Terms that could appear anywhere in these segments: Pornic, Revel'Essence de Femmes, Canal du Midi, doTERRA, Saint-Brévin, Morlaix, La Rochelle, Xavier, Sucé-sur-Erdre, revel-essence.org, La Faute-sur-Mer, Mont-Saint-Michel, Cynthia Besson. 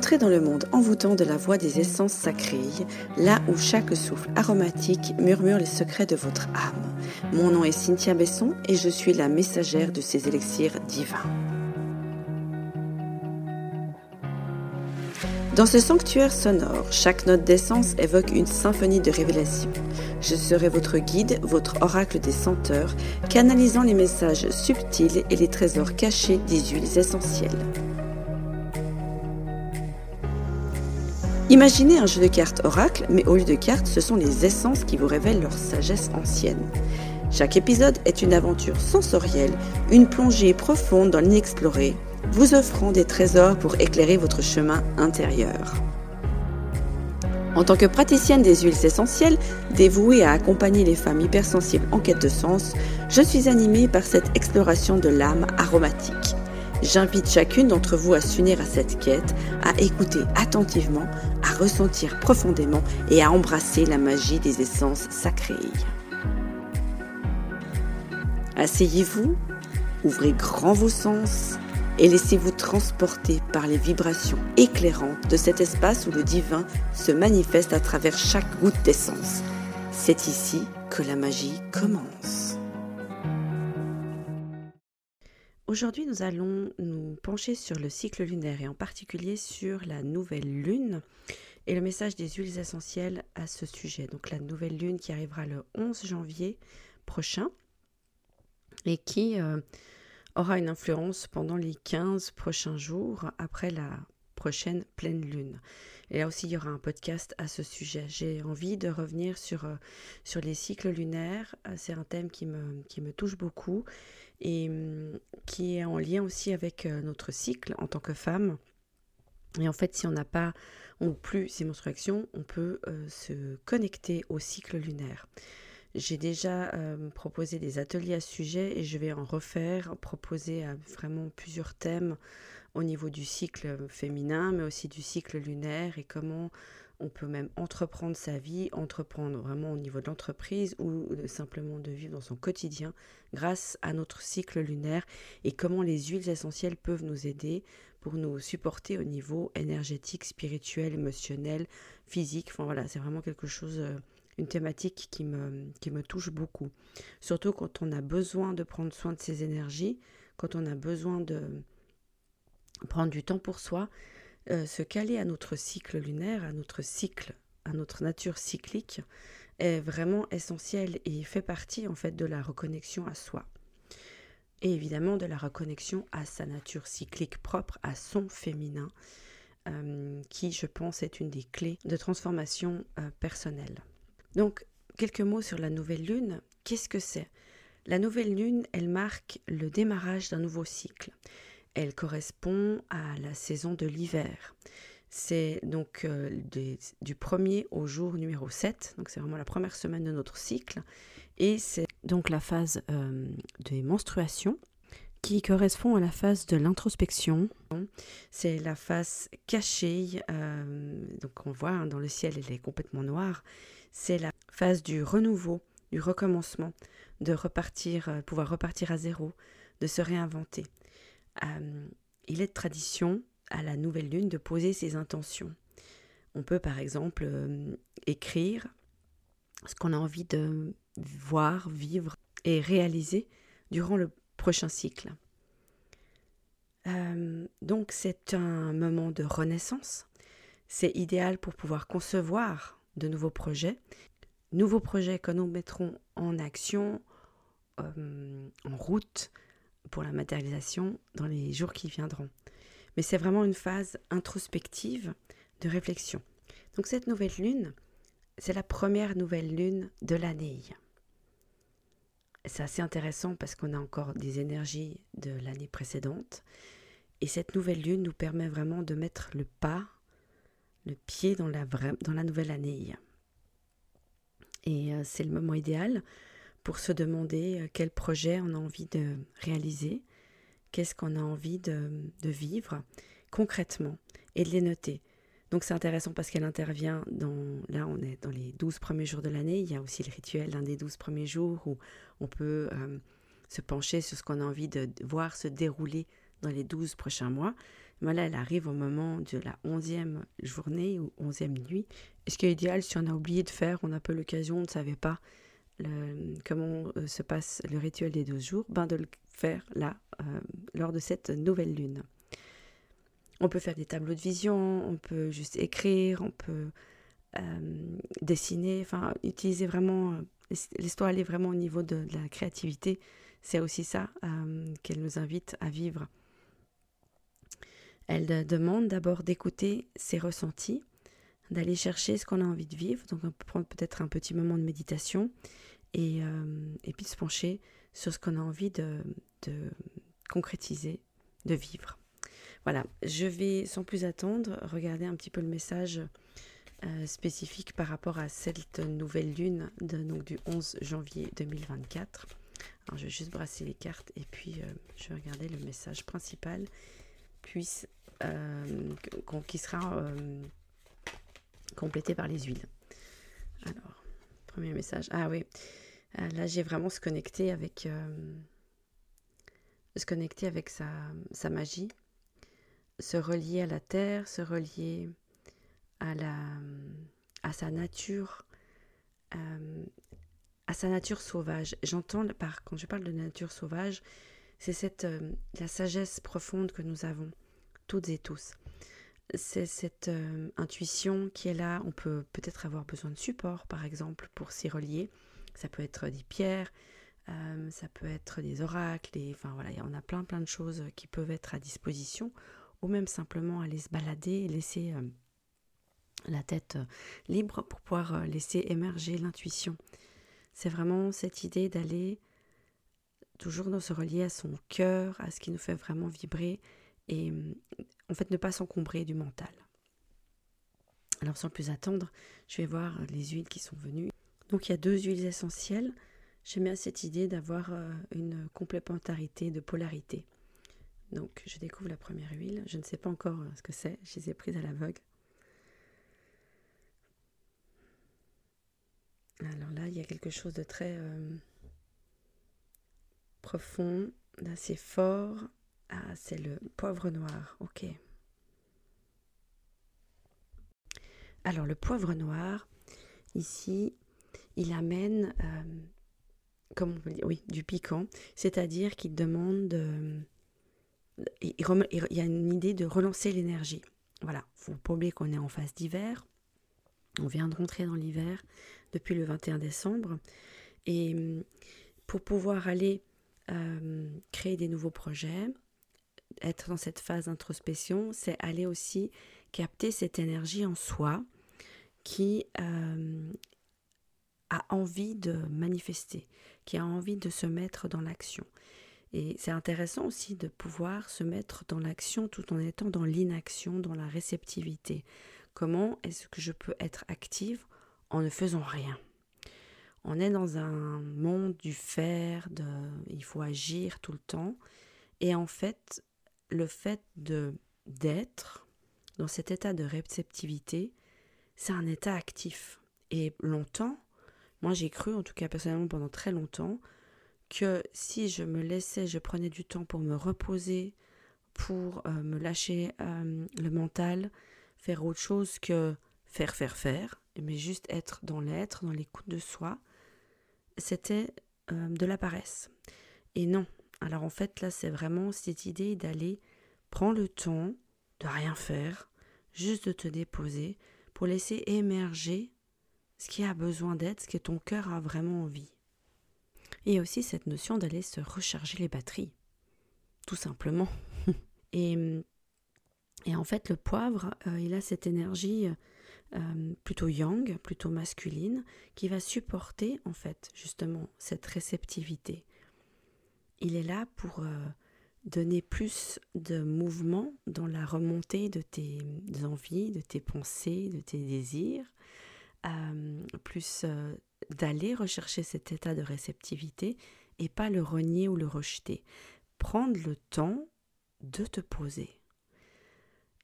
Entrez dans le monde envoûtant de la voix des essences sacrées, là où chaque souffle aromatique murmure les secrets de votre âme. Mon nom est Cynthia Besson et je suis la messagère de ces élixirs divins. Dans ce sanctuaire sonore, chaque note d'essence évoque une symphonie de révélation. Je serai votre guide, votre oracle des senteurs, canalisant les messages subtils et les trésors cachés des huiles essentielles. Imaginez un jeu de cartes oracle, mais au lieu de cartes, ce sont les essences qui vous révèlent leur sagesse ancienne. Chaque épisode est une aventure sensorielle, une plongée profonde dans l'inexploré, vous offrant des trésors pour éclairer votre chemin intérieur. En tant que praticienne des huiles essentielles, dévouée à accompagner les femmes hypersensibles en quête de sens, je suis animée par cette exploration de l'âme aromatique. J'invite chacune d'entre vous à s'unir à cette quête, à écouter attentivement, à ressentir profondément et à embrasser la magie des essences sacrées. Asseyez-vous, ouvrez grand vos sens et laissez-vous transporter par les vibrations éclairantes de cet espace où le divin se manifeste à travers chaque goutte d'essence. C'est ici que la magie commence. Aujourd'hui, nous allons nous pencher sur le cycle lunaire et en particulier sur la nouvelle lune et le message des huiles essentielles à ce sujet. Donc la nouvelle lune qui arrivera le 11 janvier prochain et qui aura une influence pendant les 15 prochains jours après la prochaine pleine lune. Et là aussi, il y aura un podcast à ce sujet. J'ai envie de revenir sur les cycles lunaires. C'est un thème qui me touche beaucoup et qui est en lien aussi avec notre cycle en tant que femme. Et en fait, si on n'a pas ou plus ces menstruations, on peut se connecter au cycle lunaire. J'ai déjà proposé des ateliers à ce sujet et je vais en refaire, proposer vraiment plusieurs thèmes au niveau du cycle féminin, mais aussi du cycle lunaire et comment on peut même entreprendre sa vie, entreprendre vraiment au niveau de l'entreprise ou simplement de vivre dans son quotidien grâce à notre cycle lunaire et comment les huiles essentielles peuvent nous aider pour nous supporter au niveau énergétique, spirituel, émotionnel, physique. Enfin voilà, c'est vraiment quelque chose... une thématique qui me touche beaucoup, surtout quand on a besoin de prendre soin de ses énergies, quand on a besoin de prendre du temps pour soi, se caler à notre cycle lunaire, à notre nature cyclique est vraiment essentiel et fait partie en fait de la reconnexion à soi et évidemment de la reconnexion à sa nature cyclique propre, à son féminin qui je pense est une des clés de transformation personnelle. Donc, quelques mots sur la nouvelle lune. Qu'est-ce que c'est ? La nouvelle lune, elle marque le démarrage d'un nouveau cycle. Elle correspond à la saison de l'hiver. C'est donc du 1er au jour numéro 7. Donc, c'est vraiment la première semaine de notre cycle. Et c'est donc la phase des menstruations qui correspond à la phase de l'introspection. C'est la phase cachée. Donc, on voit hein, dans le ciel, elle est complètement noire. C'est la phase du renouveau, du recommencement, de pouvoir repartir à zéro, de se réinventer. Il est de tradition à la nouvelle lune de poser ses intentions. On peut par exemple écrire ce qu'on a envie de voir, vivre et réaliser durant le prochain cycle. Donc c'est un moment de renaissance. C'est idéal pour pouvoir concevoir de nouveaux projets que nous mettrons en action, en route pour la matérialisation dans les jours qui viendront. Mais c'est vraiment une phase introspective de réflexion. Donc cette nouvelle lune, c'est la première nouvelle lune de l'année. C'est assez intéressant parce qu'on a encore des énergies de l'année précédente. Et cette nouvelle lune nous permet vraiment de mettre le pied dans la nouvelle année. Et c'est le moment idéal pour se demander quel projet on a envie de réaliser, qu'est-ce qu'on a envie de vivre concrètement et de les noter. Donc c'est intéressant parce qu'elle intervient là on est dans les 12 premiers jours de l'année, il y a aussi le rituel des 12 premiers jours où on peut se pencher sur ce qu'on a envie de voir se dérouler dans les 12 prochains mois. Mais là, elle arrive au moment de la 11e journée ou 11e nuit. Et ce qui est idéal, si on a oublié de faire, on a peu l'occasion, on ne savait pas comment se passe le rituel des 12 jours, ben de le faire là, lors de cette nouvelle lune. On peut faire des tableaux de vision, on peut juste écrire, on peut dessiner, enfin utiliser vraiment, l'histoire elle est vraiment au niveau de la créativité, c'est aussi ça qu'elle nous invite à vivre. Elle demande d'abord d'écouter ses ressentis, d'aller chercher ce qu'on a envie de vivre, donc on peut prendre peut-être un petit moment de méditation et puis se pencher sur ce qu'on a envie de concrétiser, de vivre. Voilà, je vais sans plus attendre regarder un petit peu le message spécifique par rapport à cette nouvelle lune du 11 janvier 2024. Alors, je vais juste brasser les cartes et puis je vais regarder le message principal qui sera complété par les huiles. Alors, premier message. Ah oui, là j'ai vraiment se connecter avec sa magie, se relier à la terre, se relier à sa nature, à sa nature sauvage. J'entends, quand je parle de nature sauvage, c'est la sagesse profonde que nous avons, toutes et tous. C'est cette intuition qui est là. On peut peut-être avoir besoin de support, par exemple, pour s'y relier. Ça peut être des pierres, ça peut être des oracles, enfin voilà, on a plein de choses qui peuvent être à disposition, ou même simplement aller se balader et laisser la tête libre pour pouvoir laisser émerger l'intuition. C'est vraiment cette idée d'aller toujours se relier à son cœur, à ce qui nous fait vraiment vibrer et en fait ne pas s'encombrer du mental. Alors sans plus attendre, je vais voir les huiles qui sont venues. Donc il y a deux huiles essentielles. J'aime bien cette idée d'avoir une complémentarité de polarité. Donc je découvre la première huile, je ne sais pas encore ce que c'est, je les ai prises à l'aveugle. Alors là, il y a quelque chose de très profond, d'assez fort. Ah, c'est le poivre noir, ok. Alors le poivre noir, ici, il amène, comment on peut dire, oui, du piquant, c'est-à-dire qu'il demande, il y a une idée de relancer l'énergie. Voilà, il ne faut pas oublier qu'on est en phase d'hiver. On vient de rentrer dans l'hiver depuis le 21 décembre. Et pour pouvoir aller créer des nouveaux projets, être dans cette phase d'introspection, c'est aller aussi capter cette énergie en soi qui a envie de manifester, qui a envie de se mettre dans l'action. Et c'est intéressant aussi de pouvoir se mettre dans l'action tout en étant dans l'inaction, dans la réceptivité. Comment est-ce que je peux être active en ne faisant rien? On est dans un monde du faire, il faut agir tout le temps. Et en fait, le fait d'être dans cet état de réceptivité, c'est un état actif. Et longtemps, moi j'ai cru, en tout cas personnellement pendant très longtemps, que si je me laissais, je prenais du temps pour me reposer, pour me lâcher le mental, faire autre chose que faire, mais juste être dans l'être, dans l'écoute de soi, c'était de la paresse. Et non. Alors en fait, là, c'est vraiment cette idée d'aller prendre le temps de rien faire, juste de te déposer pour laisser émerger ce qui a besoin d'être, ce que ton cœur a vraiment envie. Et aussi cette notion d'aller se recharger les batteries, tout simplement. Et en fait, le poivre, il a cette énergie plutôt yang, plutôt masculine, qui va supporter, en fait, justement, cette réceptivité. Il est là pour donner plus de mouvement dans la remontée de tes envies, de tes pensées, de tes désirs, plus d'aller rechercher cet état de réceptivité et pas le renier ou le rejeter. Prendre le temps de te poser.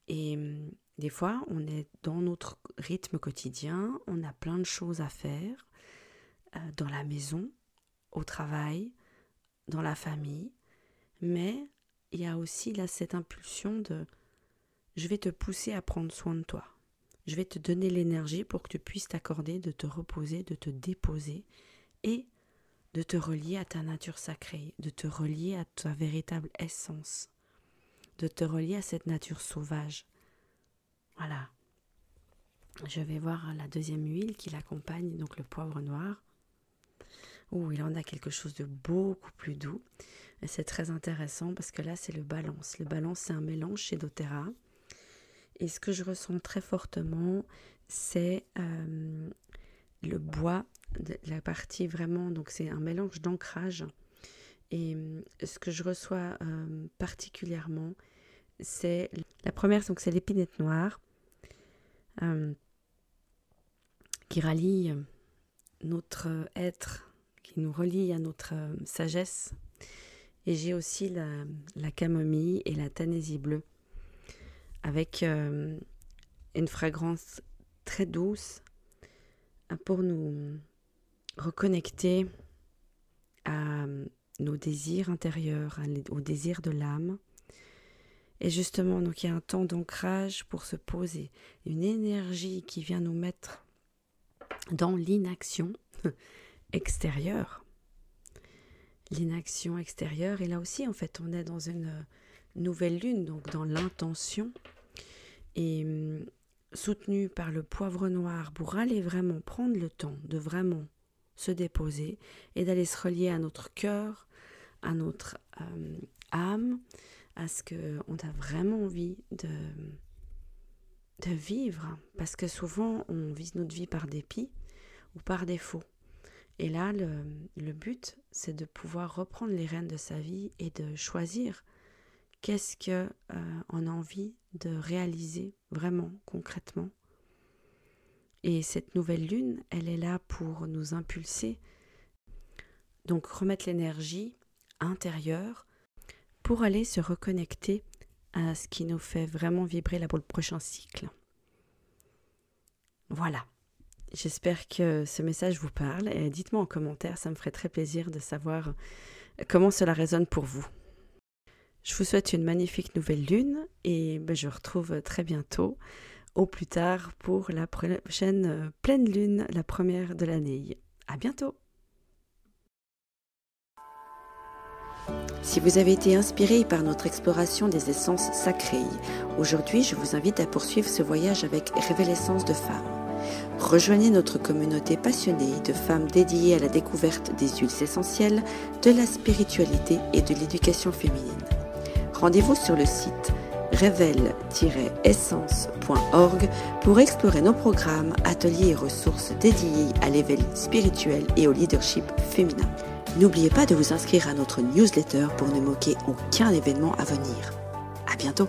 Et des fois, on est dans notre rythme quotidien, on a plein de choses à faire, dans la maison, au travail, dans la famille, mais il y a aussi là cette impulsion de « je vais te pousser à prendre soin de toi ». Je vais te donner l'énergie pour que tu puisses t'accorder de te reposer, de te déposer et de te relier à ta nature sacrée, de te relier à ta véritable essence, de te relier à cette nature sauvage. Voilà. Je vais voir la deuxième huile qui l'accompagne, donc le poivre noir. Oh, il en a quelque chose de beaucoup plus doux. Et c'est très intéressant parce que là, c'est le balance. Le balance, c'est un mélange chez doTERRA. Et ce que je ressens très fortement, c'est le bois, la partie vraiment, donc c'est un mélange d'ancrage. Et ce que je reçois particulièrement, c'est la première, donc c'est l'épinette noire qui rallie notre être, qui nous relie à notre sagesse. Et j'ai aussi la camomille et la tanaisie bleue, avec une fragrance très douce pour nous reconnecter à nos désirs intérieurs, aux désirs de l'âme. Et justement, donc, il y a un temps d'ancrage pour se poser, une énergie qui vient nous mettre dans l'inaction extérieure. L'inaction extérieure, et là aussi, en fait, on est dans une nouvelle lune, donc dans l'intention, et soutenu par le poivre noir pour aller vraiment prendre le temps de vraiment se déposer et d'aller se relier à notre cœur, à notre âme, à ce qu'on a vraiment envie de vivre, parce que souvent on vit notre vie par dépit ou par défaut, et là le but, c'est de pouvoir reprendre les rênes de sa vie et de choisir qu'est-ce qu'on a envie de réaliser vraiment, concrètement. Et cette nouvelle lune, elle est là pour nous impulser, donc remettre l'énergie intérieure pour aller se reconnecter à ce qui nous fait vraiment vibrer là pour le prochain cycle. Voilà, j'espère que ce message vous parle, et dites-moi en commentaire, ça me ferait très plaisir de savoir comment cela résonne pour vous. Je vous souhaite une magnifique nouvelle lune et je vous retrouve très bientôt, au plus tard, pour la prochaine pleine lune, la première de l'année. À bientôt! Si vous avez été inspiré par notre exploration des essences sacrées, aujourd'hui je vous invite à poursuivre ce voyage avec Revel'Essence de Femmes. Rejoignez notre communauté passionnée de femmes dédiées à la découverte des huiles essentielles, de la spiritualité et de l'éducation féminine. Rendez-vous sur le site revel-essence.org pour explorer nos programmes, ateliers et ressources dédiés à l'éveil spirituel et au leadership féminin. N'oubliez pas de vous inscrire à notre newsletter pour ne manquer aucun événement à venir. À bientôt!